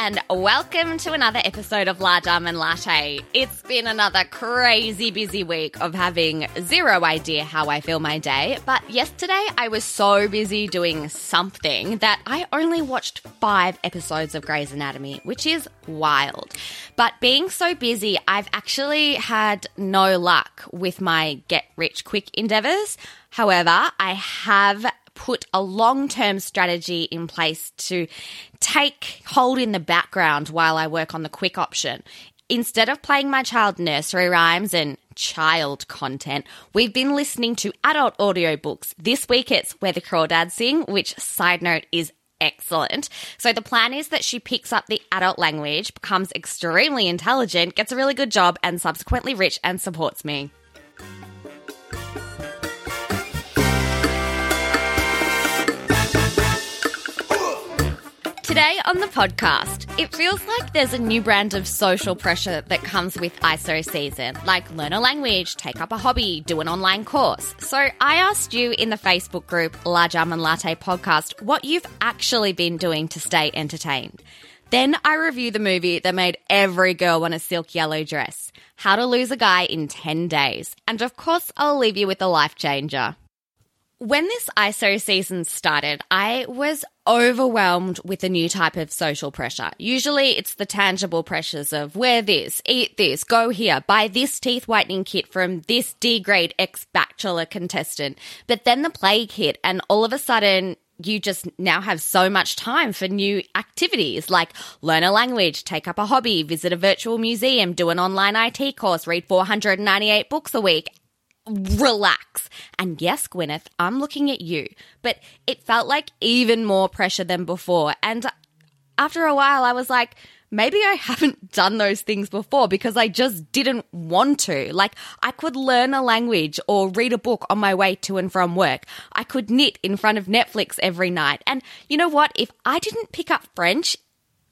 And welcome to another episode of Large Almond Latte. It's been another crazy busy week of having zero idea how I feel my day, but yesterday I was so busy doing something that I only watched 5 episodes of Grey's Anatomy, which is wild. But being so busy, I've actually had no luck with my get-rich-quick endeavours. However, I have put a long-term strategy in place to take hold in the background while I work on the quick option. Instead of playing my child nursery rhymes and child content, we've been listening to adult audiobooks. This week it's Where the Crawdads Sing, which, side note, is excellent. So the plan is that she picks up the adult language, becomes extremely intelligent, gets a really good job, and subsequently rich and supports me. Today on the podcast, it feels like there's a new brand of social pressure that comes with ISO season, like learn a language, take up a hobby, do an online course. So I asked you in the Facebook group Large Almond Latte Podcast what you've actually been doing to stay entertained. Then I review the movie that made every girl want a silk yellow dress, How to Lose a Guy in 10 Days. And of course, I'll leave you with a life changer. When this ISO season started, I was overwhelmed with a new type of social pressure. Usually it's the tangible pressures of wear this, eat this, go here, buy this teeth whitening kit from this D-grade ex-bachelor contestant. But then the plague hit and all of a sudden you just now have so much time for new activities like learn a language, take up a hobby, visit a virtual museum, do an online IT course, read 498 books a week. Relax. And yes, Gwyneth, I'm looking at you, but it felt like even more pressure than before. And after a while, I was like, maybe I haven't done those things before because I just didn't want to. Like, I could learn a language or read a book on my way to and from work. I could knit in front of Netflix every night. And you know what? If I didn't pick up French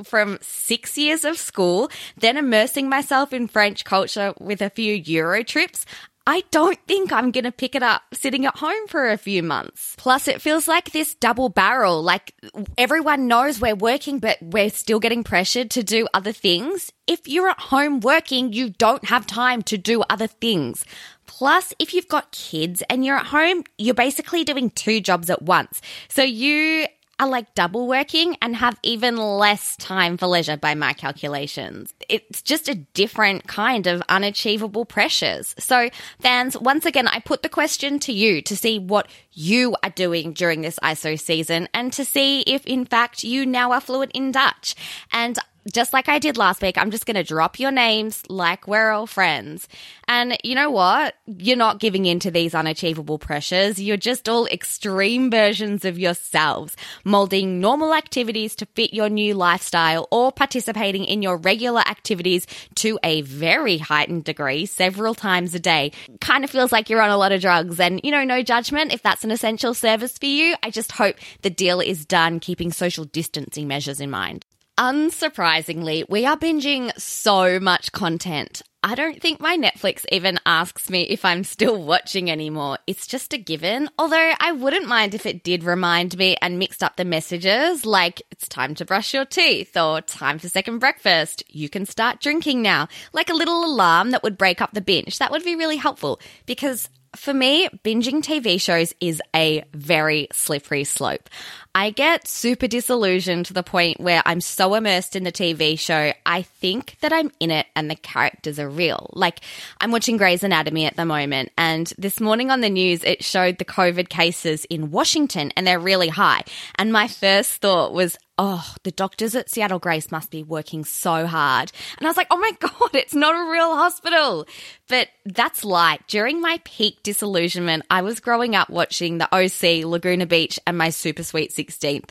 from 6 years of school, then immersing myself in French culture with a few Euro trips, I don't think I'm going to pick it up sitting at home for a few months. Plus, it feels like this double barrel, like everyone knows we're working, but we're still getting pressured to do other things. If you're at home working, you don't have time to do other things. Plus, if you've got kids and you're at home, you're basically doing 2 jobs at once. So you are like double working and have even less time for leisure by my calculations. It's just a different kind of unachievable pressures. So fans, once again, I put the question to you to see what you are doing during this ISO season and to see if in fact you now are fluent in Dutch. And just like I did last week, I'm just going to drop your names like we're all friends. And you know what? You're not giving in to these unachievable pressures. You're just all extreme versions of yourselves, molding normal activities to fit your new lifestyle or participating in your regular activities to a very heightened degree several times a day. Kind of feels like you're on a lot of drugs and, you know, no judgment if that's an essential service for you. I just hope the deal is done keeping social distancing measures in mind. Unsurprisingly, we are binging so much content. I don't think my Netflix even asks me if I'm still watching anymore. It's just a given, although I wouldn't mind if it did remind me and mixed up the messages like it's time to brush your teeth or time for second breakfast, you can start drinking now, like a little alarm that would break up the binge. That would be really helpful because for me, binging TV shows is a very slippery slope. I get super disillusioned to the point where I'm so immersed in the TV show, I think that I'm in it and the characters are real. Like, I'm watching Grey's Anatomy at the moment, and this morning on the news, it showed the COVID cases in Washington, and they're really high. And my first thought was, oh, the doctors at Seattle Grace must be working so hard. And I was like, oh my God, it's not a real hospital. But that's light. During my peak disillusionment, I was growing up watching The OC, Laguna Beach, and My Super Sweet 16.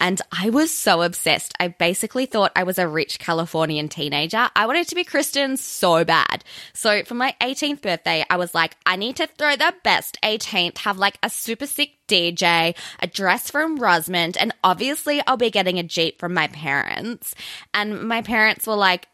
And I was so obsessed. I basically thought I was a rich Californian teenager. I wanted to be Kristen so bad. So for my 18th birthday, I was like, I need to throw the best 18th, have like a super sick DJ, a dress from Rosmond, and obviously I'll be getting a Jeep from my parents. And my parents were like,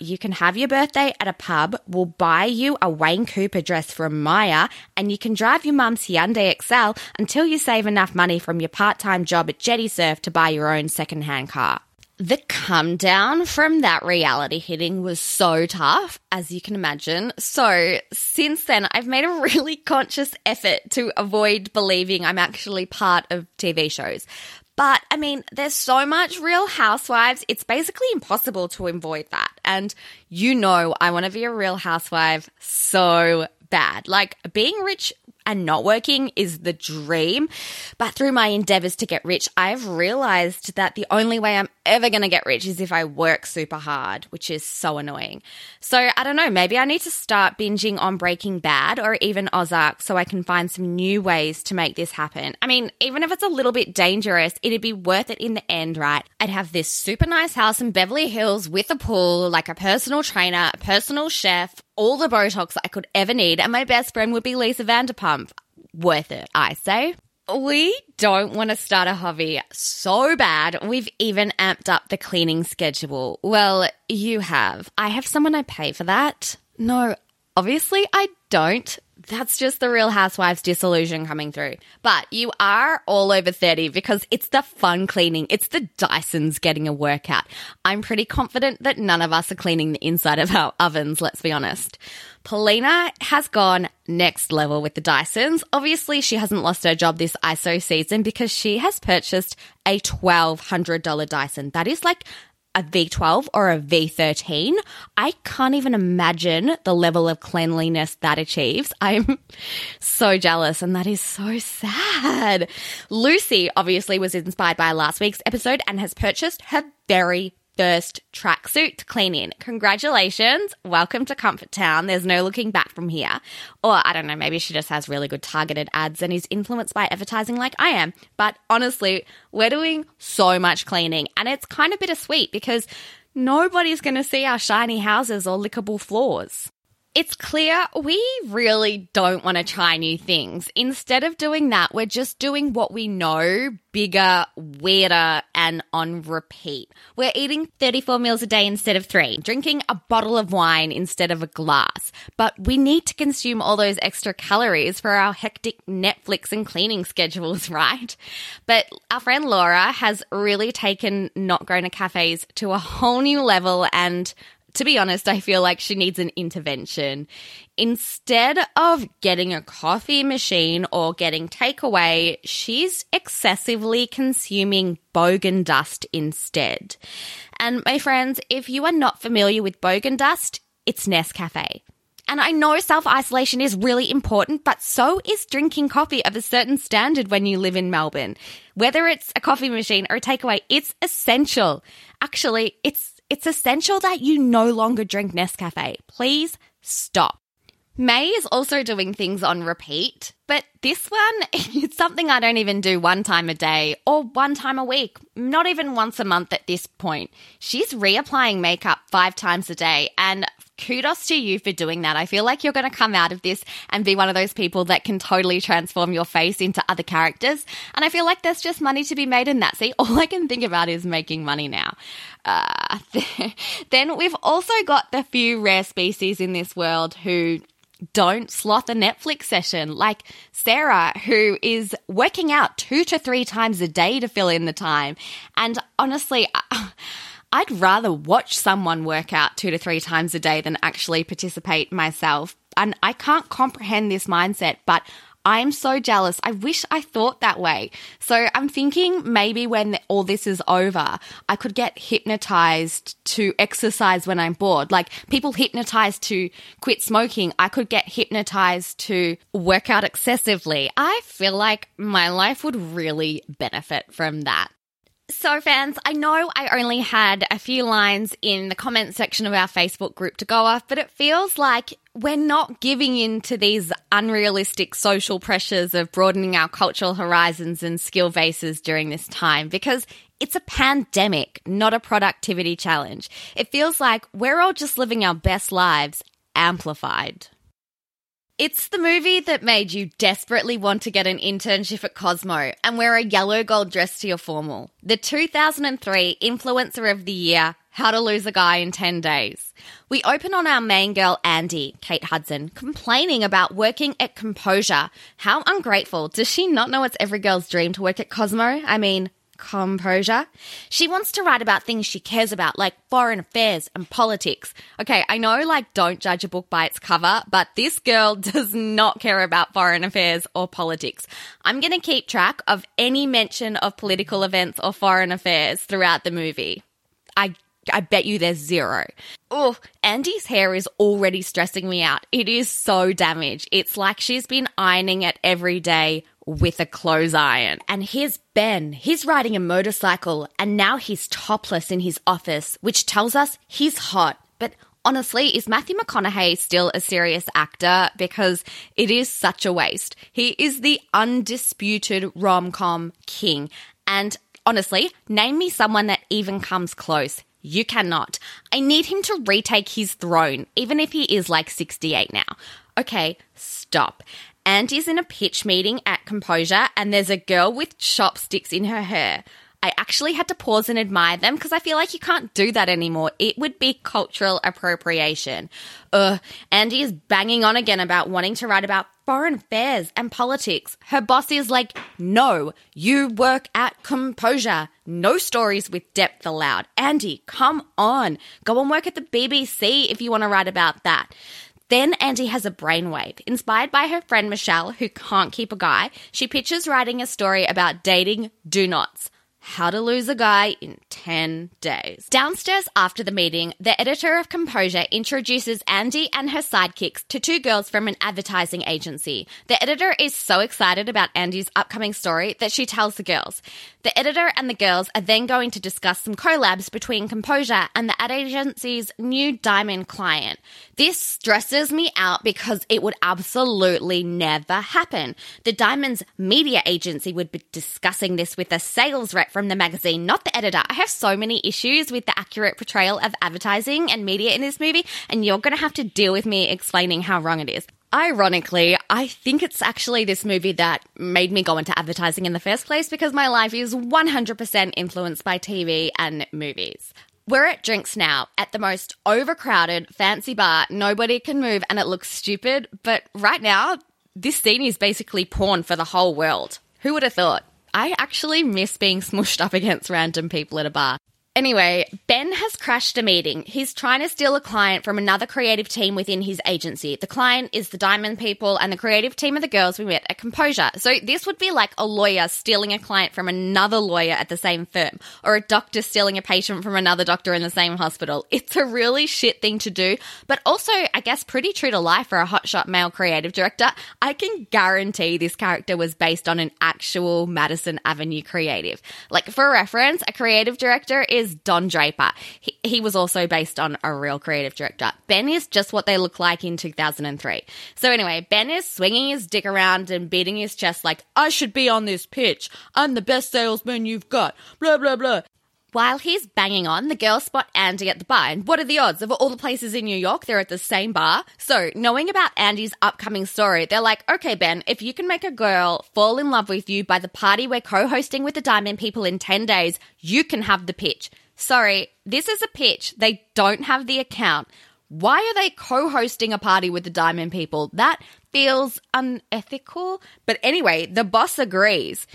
you can have your birthday at a pub, we'll buy you a Wayne Cooper dress from Maya, and you can drive your mum's Hyundai Excel until you save enough money from your part-time job at Jetty Surf to buy your own second-hand car. The come down from that reality hitting was so tough, as you can imagine. So since then, I've made a really conscious effort to avoid believing I'm actually part of TV shows. But, I mean, there's so much Real Housewives, it's basically impossible to avoid that. And you know I want to be a Real Housewife so bad. Like, being rich and not working is the dream. But through my endeavors to get rich, I've realized that the only way I'm ever going to get rich is if I work super hard, which is so annoying. So I don't know, maybe I need to start binging on Breaking Bad or even Ozark so I can find some new ways to make this happen. I mean, even if it's a little bit dangerous, it'd be worth it in the end, right? I'd have this super nice house in Beverly Hills with a pool, like a personal trainer, a personal chef, all the Botox I could ever need, and my best friend would be Lisa Vanderpump. Worth it, I say. We don't want to start a hobby so bad, we've even amped up the cleaning schedule. Well, you have. I have someone I pay for that. No, obviously I don't. That's just the Real Housewives disillusion coming through. But you are all over 30 because it's the fun cleaning. It's the Dysons getting a workout. I'm pretty confident that none of us are cleaning the inside of our ovens, let's be honest. Paulina has gone next level with the Dysons. Obviously, she hasn't lost her job this ISO season because she has purchased a $1,200 Dyson. That is like a V12 or a V13. I can't even imagine the level of cleanliness that achieves. I'm so jealous, and that is so sad. Lucy obviously was inspired by last week's episode and has purchased her very first tracksuit to clean in. Congratulations. Welcome to Comfort Town. There's no looking back from here. Or I don't know, maybe she just has really good targeted ads and is influenced by advertising like I am. But honestly, we're doing so much cleaning and it's kind of bittersweet because nobody's going to see our shiny houses or lickable floors. It's clear we really don't want to try new things. Instead of doing that, we're just doing what we know, bigger, weirder, and on repeat. We're eating 34 meals a day instead of 3, drinking a bottle of wine instead of a glass. But we need to consume all those extra calories for our hectic Netflix and cleaning schedules, right? But our friend Laura has really taken not going to cafes to a whole new level, and to be honest, I feel like she needs an intervention. Instead of getting a coffee machine or getting takeaway, she's excessively consuming Bogan dust instead. And my friends, if you are not familiar with Bogan dust, it's NesCafe. And I know self-isolation is really important, but so is drinking coffee of a certain standard when you live in Melbourne. Whether it's a coffee machine or a takeaway, it's essential. Actually, it's essential that you no longer drink Nescafe. Please stop. May is also doing things on repeat, but this one is something I don't even do one time a day or one time a week, not even once a month at this point. She's reapplying makeup 5 times a day, and kudos to you for doing that. I feel like you're going to come out of this and be one of those people that can totally transform your face into other characters. And I feel like there's just money to be made in that. See, all I can think about is making money now. Then we've also got the few rare species in this world who don't sloth a Netflix session, like Sarah, who is working out 2 to 3 times a day to fill in the time. And honestly, I'd rather watch someone work out 2 to 3 times a day than actually participate myself. And I can't comprehend this mindset, but I'm so jealous. I wish I thought that way. So I'm thinking maybe when all this is over, I could get hypnotized to exercise when I'm bored. Like people hypnotized to quit smoking, I could get hypnotized to work out excessively. I feel like my life would really benefit from that. So fans, I know I only had a few lines in the comments section of our Facebook group to go off, but it feels like we're not giving in to these unrealistic social pressures of broadening our cultural horizons and skill bases during this time, because it's a pandemic, not a productivity challenge. It feels like we're all just living our best lives amplified. It's the movie that made you desperately want to get an internship at Cosmo and wear a yellow gold dress to your formal. The 2003 Influencer of the Year, How to Lose a Guy in 10 Days. We open on our main girl, Andy, Kate Hudson, complaining about working at Composure. How ungrateful. Does she not know it's every girl's dream to work at Cosmo? I mean, Composure. She wants to write about things she cares about, like foreign affairs and politics. Okay, I know, like, don't judge a book by its cover, but this girl does not care about foreign affairs or politics. I'm going to keep track of any mention of political events or foreign affairs throughout the movie. I bet you there's zero. Oh, Andy's hair is already stressing me out. It is so damaged. It's like she's been ironing it every day with a clothes iron. And here's Ben. He's riding a motorcycle and now he's topless in his office, which tells us he's hot. But honestly, is Matthew McConaughey still a serious actor? Because it is such a waste. He is the undisputed rom-com king. And honestly, name me someone that even comes close. You cannot. I need him to retake his throne, even if he is like 68 now. Okay, stop. Andy's in a pitch meeting at Composure and there's a girl with chopsticks in her hair. I actually had to pause and admire them because I feel like you can't do that anymore. It would be cultural appropriation. Andy is banging on again about wanting to write about foreign affairs and politics. Her boss is like, no, you work at Composure. No stories with depth allowed. Andy, come on. Go and work at the BBC if you want to write about that. Then Andy has a brainwave. Inspired by her friend Michelle, who can't keep a guy, she pitches writing a story about dating do-nots. How to Lose a Guy in 10 Days. Downstairs after the meeting, the editor of Composure introduces Andy and her sidekicks to two girls from an advertising agency. The editor is so excited about Andy's upcoming story that she tells the girls. The editor and the girls are then going to discuss some collabs between Composure and the ad agency's new Diamond client. This stresses me out because it would absolutely never happen. The Diamond's media agency would be discussing this with a sales rep from the magazine, not the editor. I have so many issues with the accurate portrayal of advertising and media in this movie, and you're going to have to deal with me explaining how wrong it is. Ironically, I think it's actually this movie that made me go into advertising in the first place because my life is 100% influenced by TV and movies. We're at drinks now at the most overcrowded fancy bar. Nobody can move and it looks stupid, but right now, this scene is basically porn for the whole world. Who would have thought? I actually miss being smushed up against random people at a bar. Anyway, Ben has crashed a meeting. He's trying to steal a client from another creative team within his agency. The client is the Diamond people and the creative team are the girls we met at Composure. So this would be like a lawyer stealing a client from another lawyer at the same firm, or a doctor stealing a patient from another doctor in the same hospital. It's a really shit thing to do, but also, I guess, pretty true to life for a hotshot male creative director. I can guarantee this character was based on an actual Madison Avenue creative. Like, for reference, a creative director is Don Draper. He was also based on a real creative director. Ben is just what they look like in 2003. So anyway, Ben is swinging his dick around and beating his chest like, I should be on this pitch. I'm the best salesman you've got. Blah, blah, blah. While he's banging on, the girls spot Andy at the bar. And what are the odds? Of all the places in New York, they're at the same bar. So knowing about Andy's upcoming story, they're like, okay, Ben, if you can make a girl fall in love with you by the party we're co-hosting with the Diamond people in 10 days, you can have the pitch. Sorry, this is a pitch. They don't have the account. Why are they co-hosting a party with the Diamond people? That feels unethical. But anyway, the boss agrees.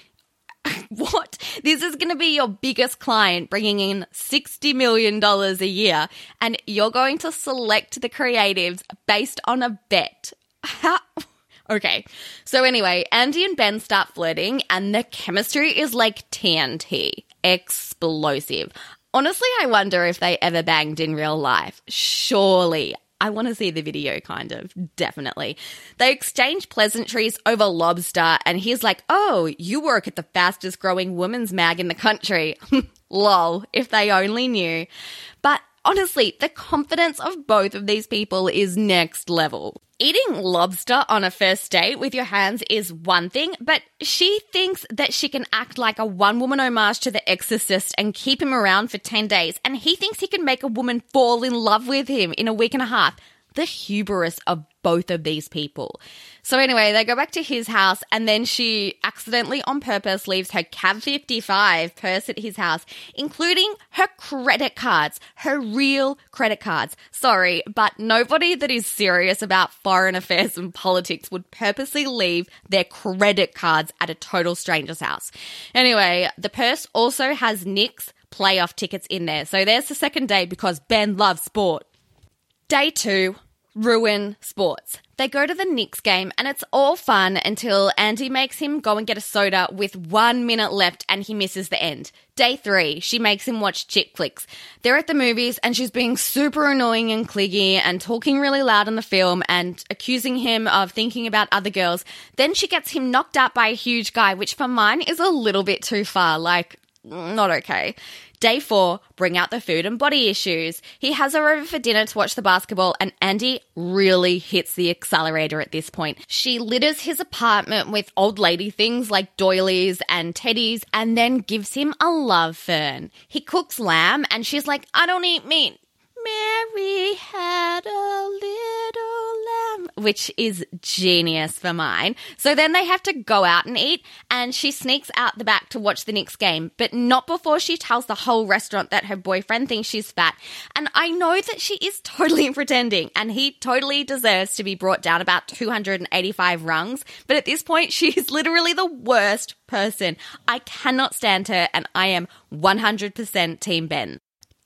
What? This is going to be your biggest client, bringing in $60 million a year, and you're going to select the creatives based on a bet. Okay. So anyway, Andy and Ben start flirting, and their chemistry is like TNT. Explosive. Honestly, I wonder if they ever banged in real life. Surely. I want to see the video, kind of, definitely. They exchange pleasantries over lobster, and he's like, oh, you work at the fastest growing women's mag in the country. Lol, if they only knew. But honestly, the confidence of both of these people is next level. Eating lobster on a first date with your hands is one thing, but she thinks that she can act like a one-woman homage to The Exorcist and keep him around for 10 days, and he thinks he can make a woman fall in love with him in a week and a half. The hubris of both of these people. So anyway, they go back to his house, and then she accidentally on purpose leaves her Cab 55 purse at his house, including her credit cards, her real credit cards. Sorry, but nobody that is serious about foreign affairs and politics would purposely leave their credit cards at a total stranger's house. Anyway, the purse also has Nick's playoff tickets in there. So there's the second day, because Ben loves sport. Day 2. Ruin sports. They go to the Knicks game and it's all fun until Andy makes him go and get a soda with 1 minute left and he misses the end. Day 3, she makes him watch chick flicks. They're at the movies and she's being super annoying and cliquey and talking really loud in the film and accusing him of thinking about other girls. Then she gets him knocked out by a huge guy, which for mine is a little bit too far, like, not okay. Day 4, bring out the food and body issues. He has her over for dinner to watch the basketball, and Andy really hits the accelerator at this point. She litters his apartment with old lady things like doilies and teddies and then gives him a love fern. He cooks lamb and she's like, I don't eat meat. Mary had a little lamb, which is genius for mine. So then they have to go out and eat, and she sneaks out the back to watch the Knicks game, but not before she tells the whole restaurant that her boyfriend thinks she's fat. And I know that she is totally pretending, and he totally deserves to be brought down about 285 rungs, but at this point, she is literally the worst person. I cannot stand her, and I am 100% Team Ben.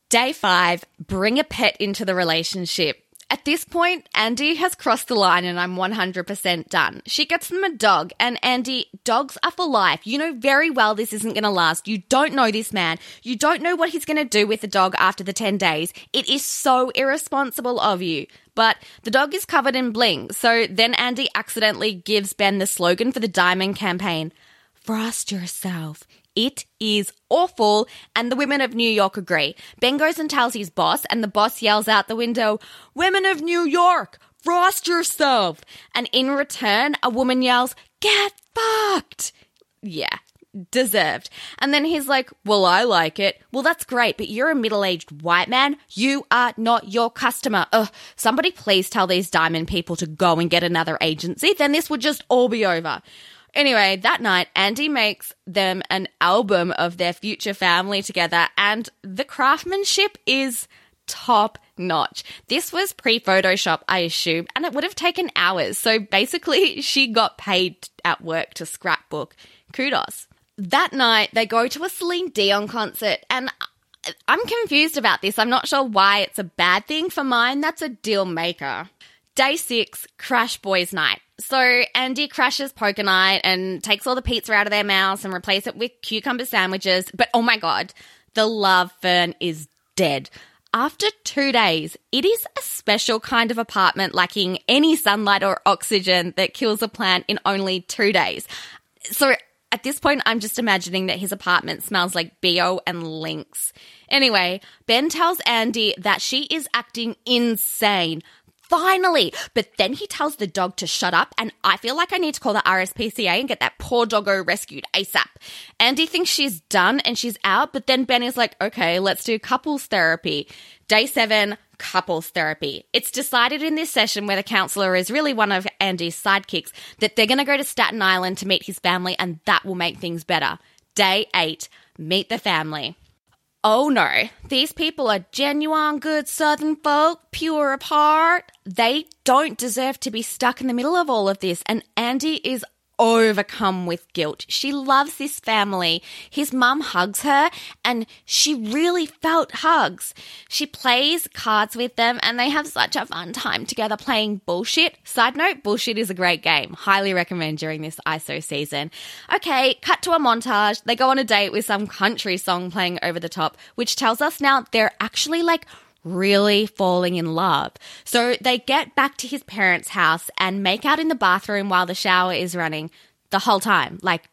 Day 5, bring a pet into the relationship. At this point, Andy has crossed the line and I'm 100% done. She gets them a dog and Andy, dogs are for life. You know very well this isn't going to last. You don't know this man. You don't know what he's going to do with the dog after the 10 days. It is so irresponsible of you. But the dog is covered in bling. So then Andy accidentally gives Ben the slogan for the Diamond campaign. Frost yourself. It is awful, and the women of New York agree. Ben goes and tells his boss, and the boss yells out the window, Women of New York, frost yourself. And in return, a woman yells, Get fucked. Yeah, deserved. And then he's like, Well, I like it. Well, that's great, but you're a middle-aged white man. You are not your customer. Ugh, somebody please tell these Diamond people to go and get another agency. Then this would just all be over. Anyway, that night, Andy makes them an album of their future family together, and the craftsmanship is top notch. This was pre-Photoshop, I assume, and it would have taken hours. So basically, she got paid at work to scrapbook. Kudos. That night, they go to a Celine Dion concert, and I'm confused about this. I'm not sure why it's a bad thing. For mine, that's a deal maker. Day 6, Crash Boys Night. So Andy crashes poker night and takes all the pizza out of their mouths and replaces it with cucumber sandwiches. But oh my God, the love fern is dead. After 2 days, it is a special kind of apartment lacking any sunlight or oxygen that kills a plant in only 2 days. So at this point, I'm just imagining that his apartment smells like BO and Lynx. Anyway, Ben tells Andy that she is acting insane. Finally, but then he tells the dog to shut up, and I feel like I need to call the RSPCA and get that poor doggo rescued ASAP. Andy thinks she's done and she's out, but then Ben is like, okay, let's do couples therapy. Day 7, couples therapy. It's decided in this session, where the counselor is really one of Andy's sidekicks, that they're going to go to Staten Island to meet his family, and that will make things better. Day 8, meet the family. Oh no, these people are genuine good southern folk, pure of heart. They don't deserve to be stuck in the middle of all of this, and Andy is overcome with guilt. She loves this family. His mum hugs her, and she really felt hugs. She plays cards with them, and they have such a fun time together playing bullshit. Side note, bullshit is a great game. Highly recommend during this ISO season. Okay, cut to a montage. They go on a date with some country song playing over the top, which tells us now they're actually like really falling in love. So they get back to his parents' house and make out in the bathroom while the shower is running the whole time. Like,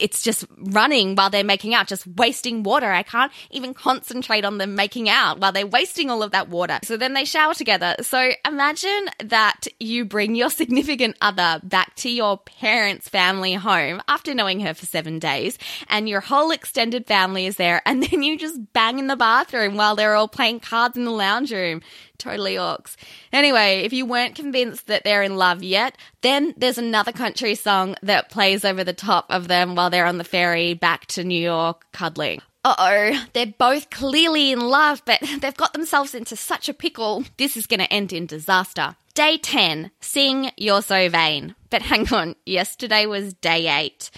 it's just running while they're making out, just wasting water. I can't even concentrate on them making out while they're wasting all of that water. So then they shower together. So imagine that you bring your significant other back to your parents' family home after knowing her for 7 days, and your whole extended family is there, and then you just bang in the bathroom while they're all playing cards in the lounge room. Totally orcs. Anyway, if you weren't convinced that they're in love yet, then there's another country song that plays over the top of them while they're on the ferry back to New York cuddling. Uh-oh, they're both clearly in love, but they've got themselves into such a pickle. This is going to end in disaster. Day 10, sing You're So Vain. But hang on, yesterday was day 8.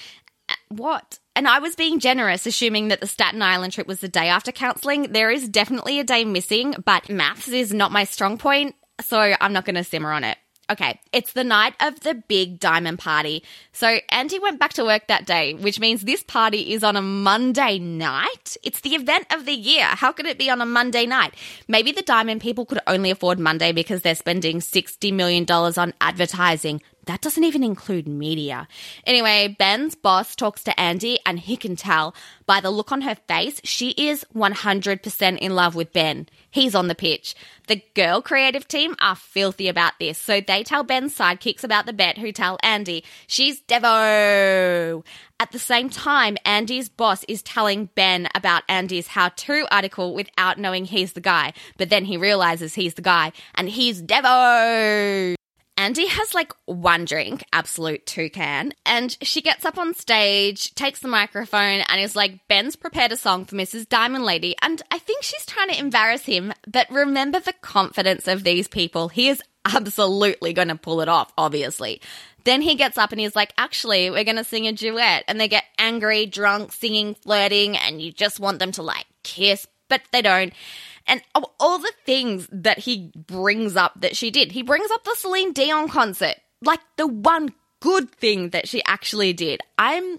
What? And I was being generous, assuming that the Staten Island trip was the day after counselling. There is definitely a day missing, but maths is not my strong point, so I'm not going to simmer on it. Okay, it's the night of the big Diamond party. So Andy went back to work that day, which means this party is on a Monday night. It's the event of the year. How could it be on a Monday night? Maybe the Diamond people could only afford Monday because they're spending $60 million on advertising. That doesn't even include media. Anyway, Ben's boss talks to Andy, and he can tell by the look on her face, she is 100% in love with Ben. He's on the pitch. The girl creative team are filthy about this, so they tell Ben's sidekicks about the bet, who tell Andy, she's Devo. At the same time, Andy's boss is telling Ben about Andy's how-to article without knowing he's the guy, but then he realizes he's the guy, and he's Devo. Andy has like one drink, absolute toucan, and she gets up on stage, takes the microphone, and is like, Ben's prepared a song for Mrs. Diamond Lady, and I think she's trying to embarrass him, but remember the confidence of these people. He is absolutely going to pull it off, obviously. Then he gets up and he's like, actually, we're going to sing a duet, and they get angry, drunk, singing, flirting, and you just want them to like kiss, but they don't. And all the things that he brings up that she did. He brings up the Celine Dion concert, like the one good thing that she actually did. I'm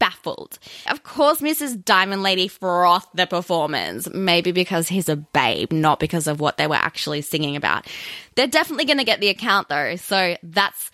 baffled. Of course, Mrs. Diamond Lady frothed the performance, maybe because he's a babe, not because of what they were actually singing about. They're definitely going to get the account though, so that's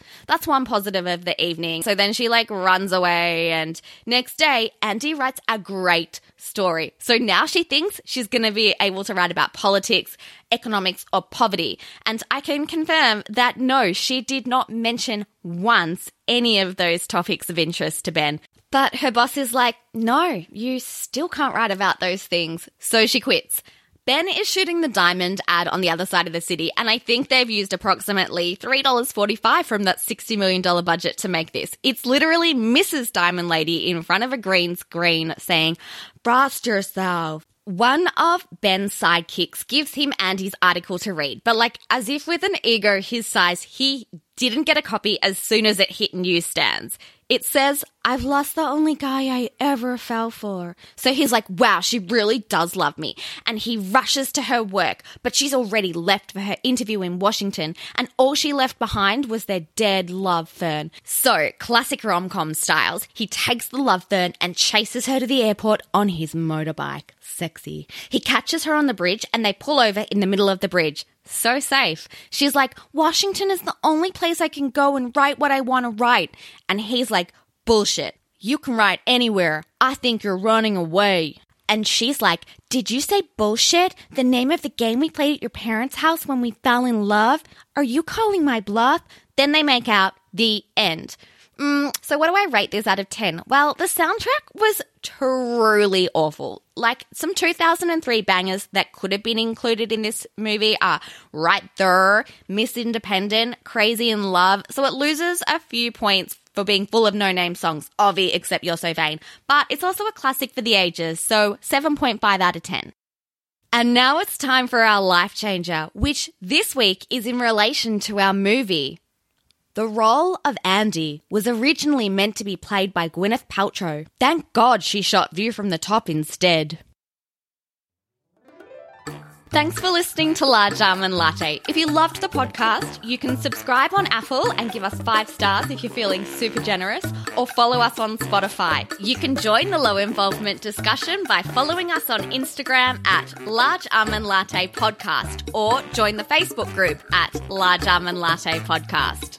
one positive of the evening. So then she like runs away, and next day, Andy writes a great story. So now she thinks she's going to be able to write about politics, economics, or poverty. And I can confirm that no, she did not mention once any of those topics of interest to Ben. But her boss is like, no, you still can't write about those things. So she quits. Ben is shooting the Diamond ad on the other side of the city, and I think they've used approximately $3.45 from that $60 million budget to make this. It's literally Mrs. Diamond Lady in front of a green screen saying, "Brace yourself." One of Ben's sidekicks gives him Andy's article to read, but like as if with an ego his size, he didn't get a copy as soon as it hit newsstands. It says, "I've lost the only guy I ever fell for." So he's like, wow, she really does love me. And he rushes to her work, but she's already left for her interview in Washington, and all she left behind was their dead love fern. So, classic rom-com styles, he takes the love fern and chases her to the airport on his motorbike. Sexy. He catches her on the bridge, and they pull over in the middle of the bridge. So safe. She's like, "Washington is the only place I can go and write what I want to write." And he's like, "Bullshit. You can write anywhere. I think you're running away." And she's like, "Did you say bullshit? The name of the game we played at your parents' house when we fell in love? Are you calling my bluff?" Then they make out. The end. So what do I rate this out of 10? Well, the soundtrack was truly awful. Like, some 2003 bangers that could have been included in this movie are Right There, Miss Independent, Crazy in Love. So it loses a few points for being full of no-name songs, obvi, except You're So Vain. But it's also a classic for the ages, so 7.5 out of 10. And now it's time for our life changer, which this week is in relation to our movie. The role of Andy was originally meant to be played by Gwyneth Paltrow. Thank God she shot View from the Top instead. Thanks for listening to Large Almond Latte. If you loved the podcast, you can subscribe on Apple and give us 5 stars if you're feeling super generous, or follow us on Spotify. You can join the low involvement discussion by following us on Instagram at Large Almond Latte Podcast, or join the Facebook group at Large Almond Latte Podcast.